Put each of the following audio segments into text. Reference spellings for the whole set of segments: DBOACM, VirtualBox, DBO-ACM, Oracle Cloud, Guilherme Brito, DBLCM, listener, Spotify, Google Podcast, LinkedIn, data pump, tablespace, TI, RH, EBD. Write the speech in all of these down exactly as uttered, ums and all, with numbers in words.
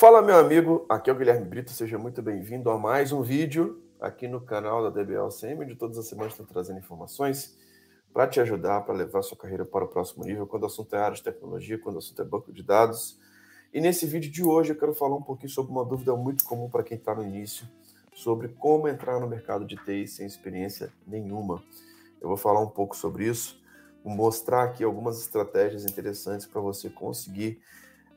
Fala, meu amigo, aqui é o Guilherme Brito, seja muito bem-vindo a mais um vídeo aqui no canal da D B L C M, onde todas as semanas estou trazendo informações para te ajudar, para levar a sua carreira para o próximo nível, quando o assunto é área de tecnologia, quando o assunto é banco de dados. E nesse vídeo de hoje eu quero falar um pouquinho sobre uma dúvida muito comum para quem está no início, sobre como entrar no mercado de T I sem experiência nenhuma. Eu vou falar um pouco sobre isso, vou mostrar aqui algumas estratégias interessantes para você conseguir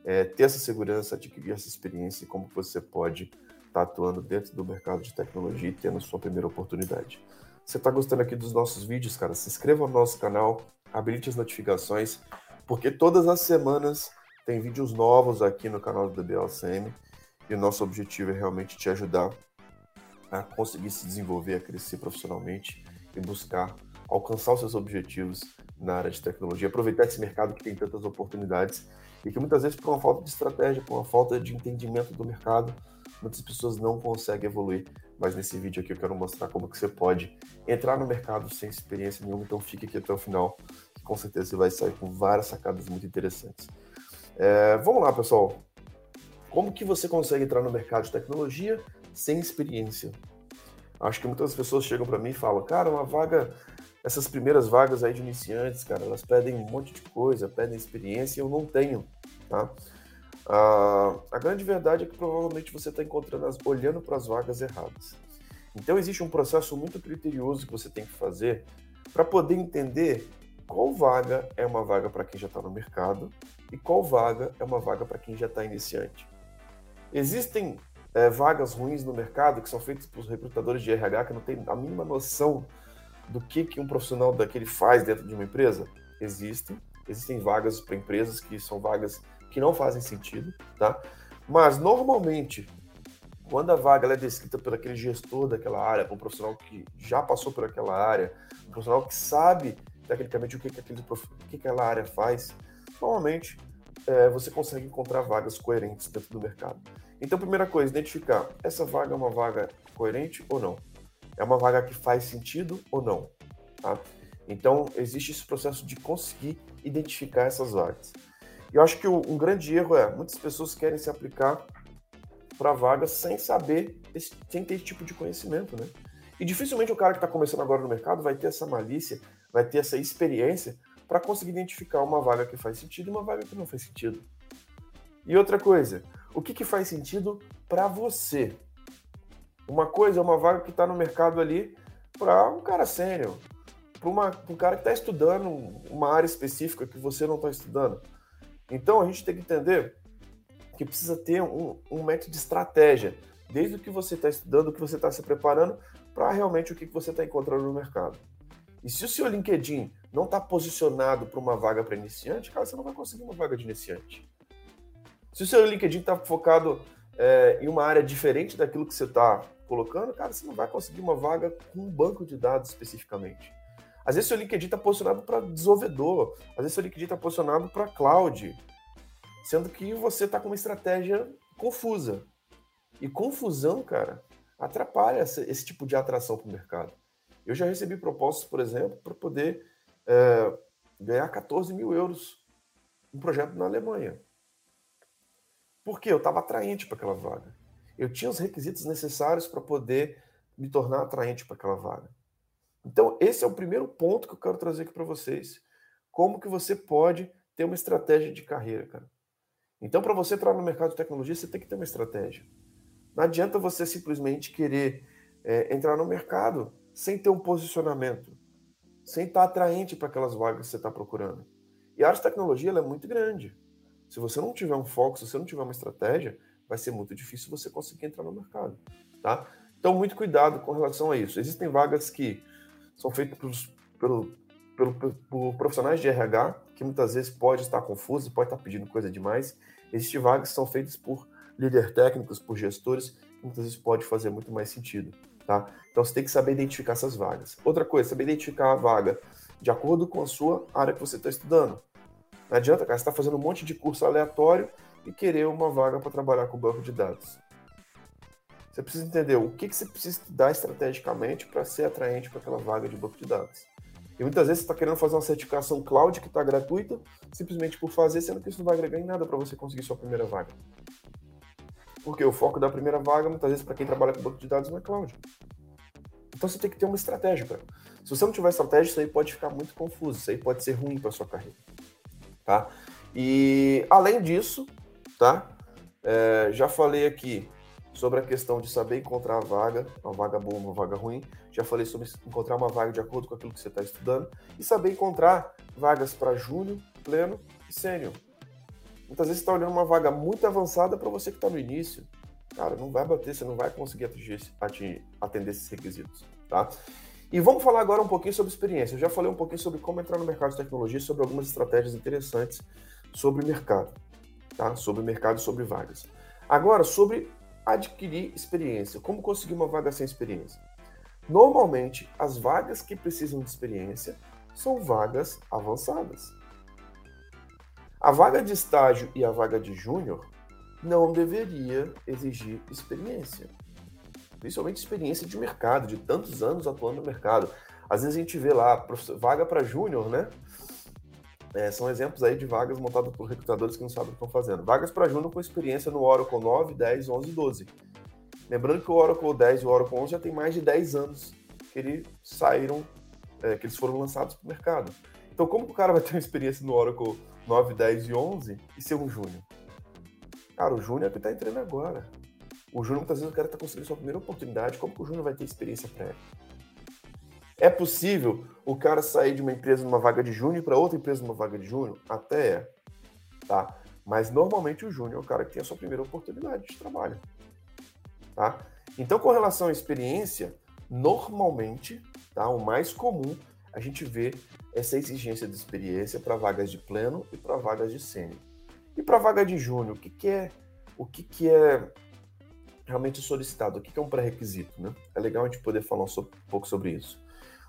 É, ter essa segurança, adquirir essa experiência e como você pode estar atuando dentro do mercado de tecnologia e tendo a sua primeira oportunidade. Você está gostando aqui dos nossos vídeos, cara? Se inscreva no nosso canal, habilite as notificações, porque todas as semanas tem vídeos novos aqui no canal do D B L C M e o nosso objetivo é realmente te ajudar a conseguir se desenvolver, a crescer profissionalmente e buscar alcançar os seus objetivos na área de tecnologia, aproveitar esse mercado que tem tantas oportunidades e que muitas vezes, por uma falta de estratégia, por uma falta de entendimento do mercado, muitas pessoas não conseguem evoluir. Mas nesse vídeo aqui eu quero mostrar como que você pode entrar no mercado sem experiência nenhuma, então fique aqui até o final, que com certeza você vai sair com várias sacadas muito interessantes. É, vamos lá, pessoal. Como que você consegue entrar no mercado de tecnologia sem experiência? Acho que muitas pessoas chegam para mim e falam, cara, uma vaga... Essas primeiras vagas aí de iniciantes, cara, elas pedem um monte de coisa, pedem experiência e eu não tenho, tá? Ah, a grande verdade é que provavelmente você está encontrando as, olhando para as vagas erradas. Então existe um processo muito criterioso que você tem que fazer para poder entender qual vaga é uma vaga para quem já está no mercado e qual vaga é uma vaga para quem já está iniciante. Existem é, vagas ruins no mercado que são feitas por recrutadores de R H que não tem a mínima noção do que, que um profissional daquele faz dentro de uma empresa? Existem. Existem vagas para empresas que são vagas que não fazem sentido, tá? Mas, normalmente, quando a vaga ela é descrita por aquele gestor daquela área, por um profissional que já passou por aquela área, um profissional que sabe, tecnicamente, o que, que, aquele prof... o que, que aquela área faz, normalmente, é, você consegue encontrar vagas coerentes dentro do mercado. Então, primeira coisa, identificar, essa vaga é uma vaga coerente ou não? É uma vaga que faz sentido ou não, tá? Então, existe esse processo de conseguir identificar essas vagas. E eu acho que um grande erro é, muitas pessoas querem se aplicar para vagas sem saber, sem ter esse tipo de conhecimento, né? E dificilmente o cara que está começando agora no mercado vai ter essa malícia, vai ter essa experiência para conseguir identificar uma vaga que faz sentido e uma vaga que não faz sentido. E outra coisa, o que, que faz sentido para você? Uma coisa é uma vaga que está no mercado ali para um cara sênior, para um cara que está estudando uma área específica que você não está estudando. Então, a gente tem que entender que precisa ter um, um método de estratégia, desde o que você está estudando, o que você está se preparando, para realmente o que você está encontrando no mercado. E se o seu LinkedIn não está posicionado para uma vaga para iniciante, cara, você não vai conseguir uma vaga de iniciante. Se o seu LinkedIn está focado... É, em uma área diferente daquilo que você está colocando, cara, você não vai conseguir uma vaga com um banco de dados especificamente. Às vezes seu LinkedIn está posicionado para desenvolvedor, às vezes seu LinkedIn está posicionado para cloud, sendo que você está com uma estratégia confusa. E confusão, cara, atrapalha essa, esse tipo de atração para o mercado. Eu já recebi propostas, por exemplo, para poder é, ganhar catorze mil euros um projeto na Alemanha. Porque eu estava atraente para aquela vaga. Eu tinha os requisitos necessários para poder me tornar atraente para aquela vaga. Então, esse é o primeiro ponto que eu quero trazer aqui para vocês. Como que você pode ter uma estratégia de carreira, cara. Então, para você entrar no mercado de tecnologia, você tem que ter uma estratégia. Não adianta você simplesmente querer é, entrar no mercado sem ter um posicionamento, sem estar atraente para aquelas vagas que você está procurando. E a área de tecnologia ela é muito grande. Se você não tiver um foco, se você não tiver uma estratégia, vai ser muito difícil você conseguir entrar no mercado, tá? Então, muito cuidado com relação a isso. Existem vagas que são feitas pelos, pelo, pelo, por profissionais de R H, que muitas vezes pode estar confuso, pode estar pedindo coisa demais. Existem vagas que são feitas por líderes técnicos, por gestores, que muitas vezes pode fazer muito mais sentido, tá? Então, você tem que saber identificar essas vagas. Outra coisa, saber identificar a vaga de acordo com a sua área que você está estudando. Não adianta, cara, você está fazendo um monte de curso aleatório e querer uma vaga para trabalhar com banco de dados. Você precisa entender o que, que você precisa estudar estrategicamente para ser atraente para aquela vaga de banco de dados. E muitas vezes você está querendo fazer uma certificação cloud que está gratuita, simplesmente por fazer, sendo que isso não vai agregar em nada para você conseguir sua primeira vaga. Porque o foco da primeira vaga, muitas vezes, para quem trabalha com banco de dados, não é cloud. Então você tem que ter uma estratégia, cara. Se você não tiver estratégia, isso aí pode ficar muito confuso. Isso aí pode ser ruim para a sua carreira, tá? E, além disso, tá? É, já falei aqui sobre a questão de saber encontrar a vaga, uma vaga boa, uma vaga ruim. Já falei sobre encontrar uma vaga de acordo com aquilo que você está estudando. E saber encontrar vagas para júnior, pleno e sênior. Muitas vezes você está olhando uma vaga muito avançada para você que está no início. Cara, não vai bater, você não vai conseguir atingir, atender esses requisitos, tá? E vamos falar agora um pouquinho sobre experiência. Eu já falei um pouquinho sobre como entrar no mercado de tecnologia, sobre algumas estratégias interessantes sobre o mercado, tá? Sobre o mercado e sobre vagas. Agora, sobre adquirir experiência. Como conseguir uma vaga sem experiência? Normalmente, as vagas que precisam de experiência são vagas avançadas. A vaga de estágio e a vaga de júnior não deveria exigir experiência. Principalmente experiência de mercado, de tantos anos atuando no mercado. Às vezes a gente vê lá, vaga para júnior, né? É, são exemplos aí de vagas montadas por recrutadores que não sabem o que estão fazendo. Vagas para júnior com experiência no Oracle nove, dez, onze, doze. Lembrando que o Oracle dez e o Oracle onze já tem mais de dez anos que eles saíram, é, que eles foram lançados para o mercado. Então, como que o cara vai ter uma experiência no Oracle nove, dez e onze e ser um júnior? Cara, o júnior é o que está entrando agora. O júnior, muitas vezes, o cara está conseguindo sua primeira oportunidade. Como que o júnior vai ter experiência prévia? É possível o cara sair de uma empresa numa vaga de júnior para outra empresa numa vaga de júnior? Até é, tá? Mas, normalmente, o júnior é o cara que tem a sua primeira oportunidade de trabalho, tá? Então, com relação à experiência, normalmente, tá? O mais comum a gente vê essa exigência de experiência para vagas de pleno e para vagas de sênior. E para vaga de júnior, o que, que é o que, que é realmente solicitado? O que, que é um pré-requisito, né? É legal a gente poder falar um, so, um pouco sobre isso.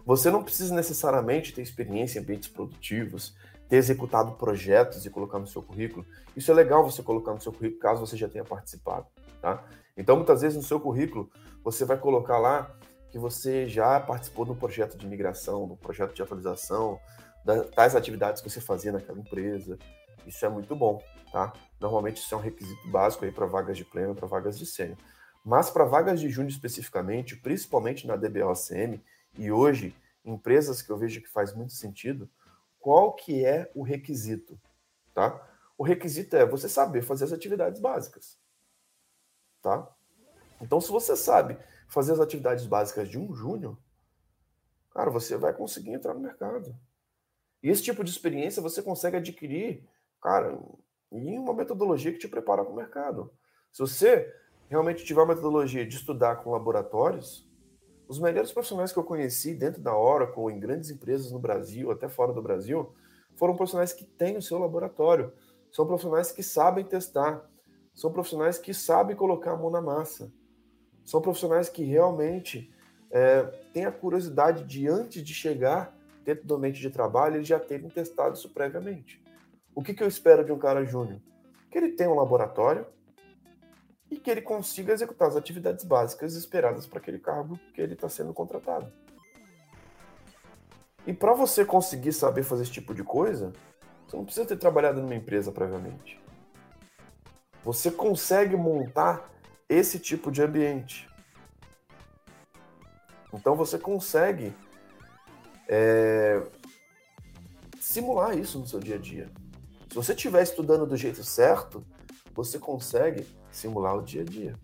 Você não precisa necessariamente ter experiência em ambientes produtivos, ter executado projetos e colocar no seu currículo. Isso é legal você colocar no seu currículo, caso você já tenha participado, tá? Então, muitas vezes, no seu currículo, você vai colocar lá que você já participou do projeto de migração, do projeto de atualização, das tais atividades que você fazia naquela empresa. Isso é muito bom, tá? Normalmente isso é um requisito básico aí para vagas de pleno, para vagas de sênior. Mas para vagas de júnior especificamente, principalmente na D B O A C M, e hoje, empresas que eu vejo que faz muito sentido, qual que é o requisito, tá? O requisito é você saber fazer as atividades básicas, tá? Então, se você sabe fazer as atividades básicas de um júnior, cara, você vai conseguir entrar no mercado. E esse tipo de experiência você consegue adquirir, cara, em uma metodologia que te prepara para o mercado. Se você realmente tiver a metodologia de estudar com laboratórios, os melhores profissionais que eu conheci dentro da Oracle, em grandes empresas no Brasil, até fora do Brasil, foram profissionais que têm o seu laboratório. São profissionais que sabem testar. São profissionais que sabem colocar a mão na massa. São profissionais que realmente é, têm a curiosidade de, antes de chegar dentro do ambiente de trabalho, eles já terem testado isso previamente. O que, que eu espero de um cara júnior? Que ele tenha um laboratório e que ele consiga executar as atividades básicas esperadas para aquele cargo que ele está sendo contratado. E para você conseguir saber fazer esse tipo de coisa, você não precisa ter trabalhado numa empresa previamente. Você consegue montar esse tipo de ambiente. Então você consegue É... simular isso no seu dia a dia. Se você estiver estudando do jeito certo, você consegue simular o dia a dia.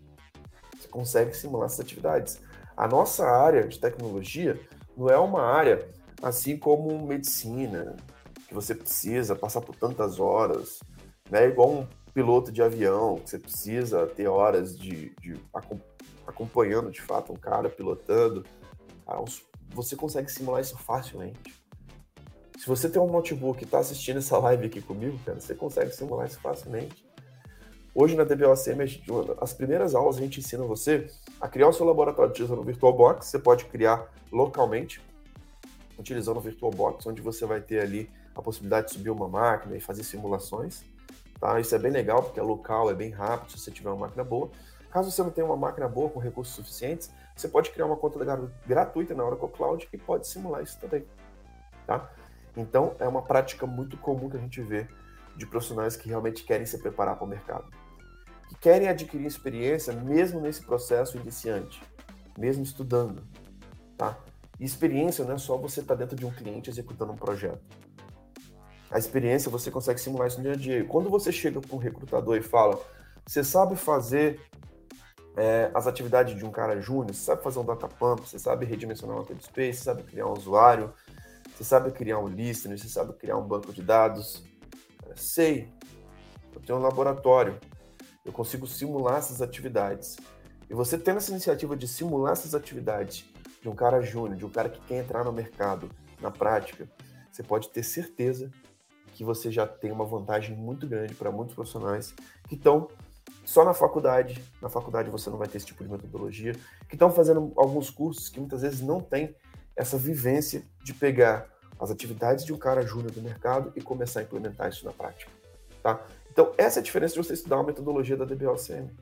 Você consegue simular essas atividades. A nossa área de tecnologia não é uma área assim como medicina, que você precisa passar por tantas horas, né? Igual um piloto de avião, que você precisa ter horas de, de acompanhando de fato um cara pilotando. Ah, uns Você consegue simular isso facilmente. Se você tem um notebook e está assistindo essa live aqui comigo, cara, você consegue simular isso facilmente. Hoje na D B L C M, as primeiras aulas a gente ensina você a criar o seu laboratório utilizando o VirtualBox. Você pode criar localmente, utilizando o VirtualBox, onde você vai ter ali a possibilidade de subir uma máquina e fazer simulações, tá? Isso é bem legal, porque é local, é bem rápido, se você tiver uma máquina boa. Caso você não tenha uma máquina boa com recursos suficientes, você pode criar uma conta gratuita na Oracle Cloud e pode simular isso também, tá? Então, é uma prática muito comum que a gente vê de profissionais que realmente querem se preparar para o mercado. que querem adquirir experiência mesmo nesse processo iniciante, mesmo estudando, tá? E experiência não é só você estar dentro de um cliente executando um projeto. A experiência você consegue simular isso no dia a dia. Quando você chega para um recrutador e fala, você sabe fazer é, as atividades de um cara júnior, você sabe fazer um data pump, você sabe redimensionar um tablespace, você sabe criar um usuário, você sabe criar um listener, você sabe criar um banco de dados. Cara, sei, eu tenho um laboratório, eu consigo simular essas atividades. E você tendo essa iniciativa de simular essas atividades de um cara júnior, de um cara que quer entrar no mercado, na prática, você pode ter certeza que você já tem uma vantagem muito grande para muitos profissionais que estão só na faculdade. Na faculdade você não vai ter esse tipo de metodologia, que estão fazendo alguns cursos que muitas vezes não tem essa vivência de pegar as atividades de um cara júnior do mercado e começar a implementar isso na prática, tá? Então, essa é a diferença de você estudar uma metodologia da D B O A C M.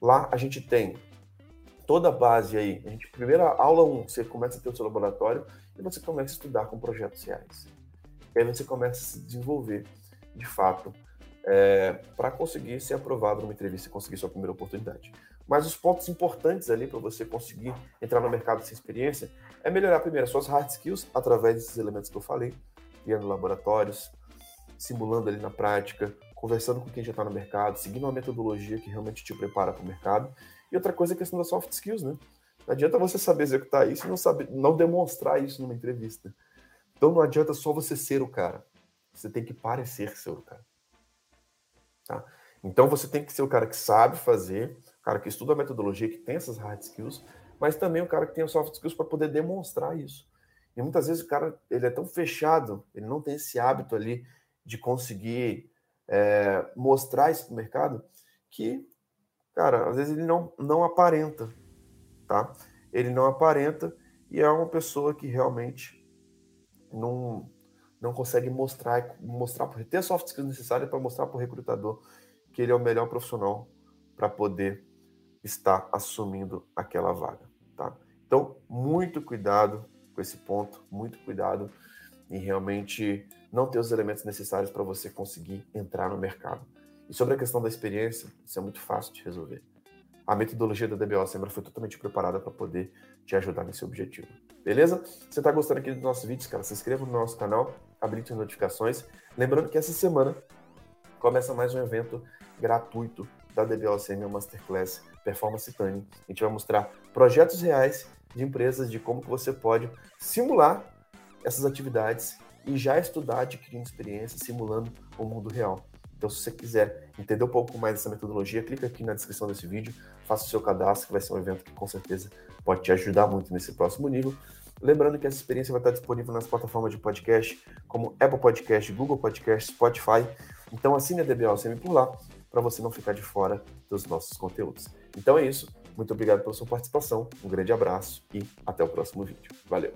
Lá a gente tem toda a base aí. A gente, primeira aula um, você começa a ter o seu laboratório e você começa a estudar com projetos reais. E aí você começa a se desenvolver, de fato, é, para conseguir ser aprovado numa entrevista e conseguir sua primeira oportunidade. Mas os pontos importantes ali para você conseguir entrar no mercado sem experiência é melhorar primeiro as suas hard skills através desses elementos que eu falei, criando laboratórios, simulando ali na prática, conversando com quem já está no mercado, seguindo uma metodologia que realmente te prepara para o mercado. E outra coisa é a questão das soft skills, né? Não adianta você saber executar isso e não, saber, não demonstrar isso numa entrevista. Então não adianta só você ser o cara. Você tem que parecer ser o cara. Tá? Então você tem que ser o cara que sabe fazer, o cara que estuda a metodologia, que tem essas hard skills, mas também o cara que tem as soft skills para poder demonstrar isso. E muitas vezes o cara ele é tão fechado, ele não tem esse hábito ali de conseguir é, mostrar isso para o mercado que... Cara, às vezes ele não, não aparenta, tá? Ele não aparenta e é uma pessoa que realmente não, não consegue mostrar, mostrar, ter as soft skills necessárias para mostrar para o recrutador que ele é o melhor profissional para poder estar assumindo aquela vaga, tá? Então, muito cuidado com esse ponto, muito cuidado em realmente não ter os elementos necessários para você conseguir entrar no mercado. E sobre a questão da experiência, isso é muito fácil de resolver. A metodologia da D B O sempre foi totalmente preparada para poder te ajudar nesse objetivo. Beleza? Se você está gostando aqui dos nossos vídeos, cara, se inscreva no nosso canal, habilite as notificações. Lembrando que essa semana começa mais um evento gratuito da D B O A C M Masterclass Performance Titanium. A gente vai mostrar projetos reais de empresas, de como que você pode simular essas atividades e já estudar adquirindo experiência, simulando o mundo real. Então, se você quiser entender um pouco mais dessa metodologia, clica aqui na descrição desse vídeo, faça o seu cadastro, que vai ser um evento que, com certeza, pode te ajudar muito nesse próximo nível. Lembrando que essa experiência vai estar disponível nas plataformas de podcast, como Apple Podcast, Google Podcast, Spotify. Então, assine a D B L C M por lá, para você não ficar de fora dos nossos conteúdos. Então, é isso. Muito obrigado pela sua participação, um grande abraço e até o próximo vídeo. Valeu!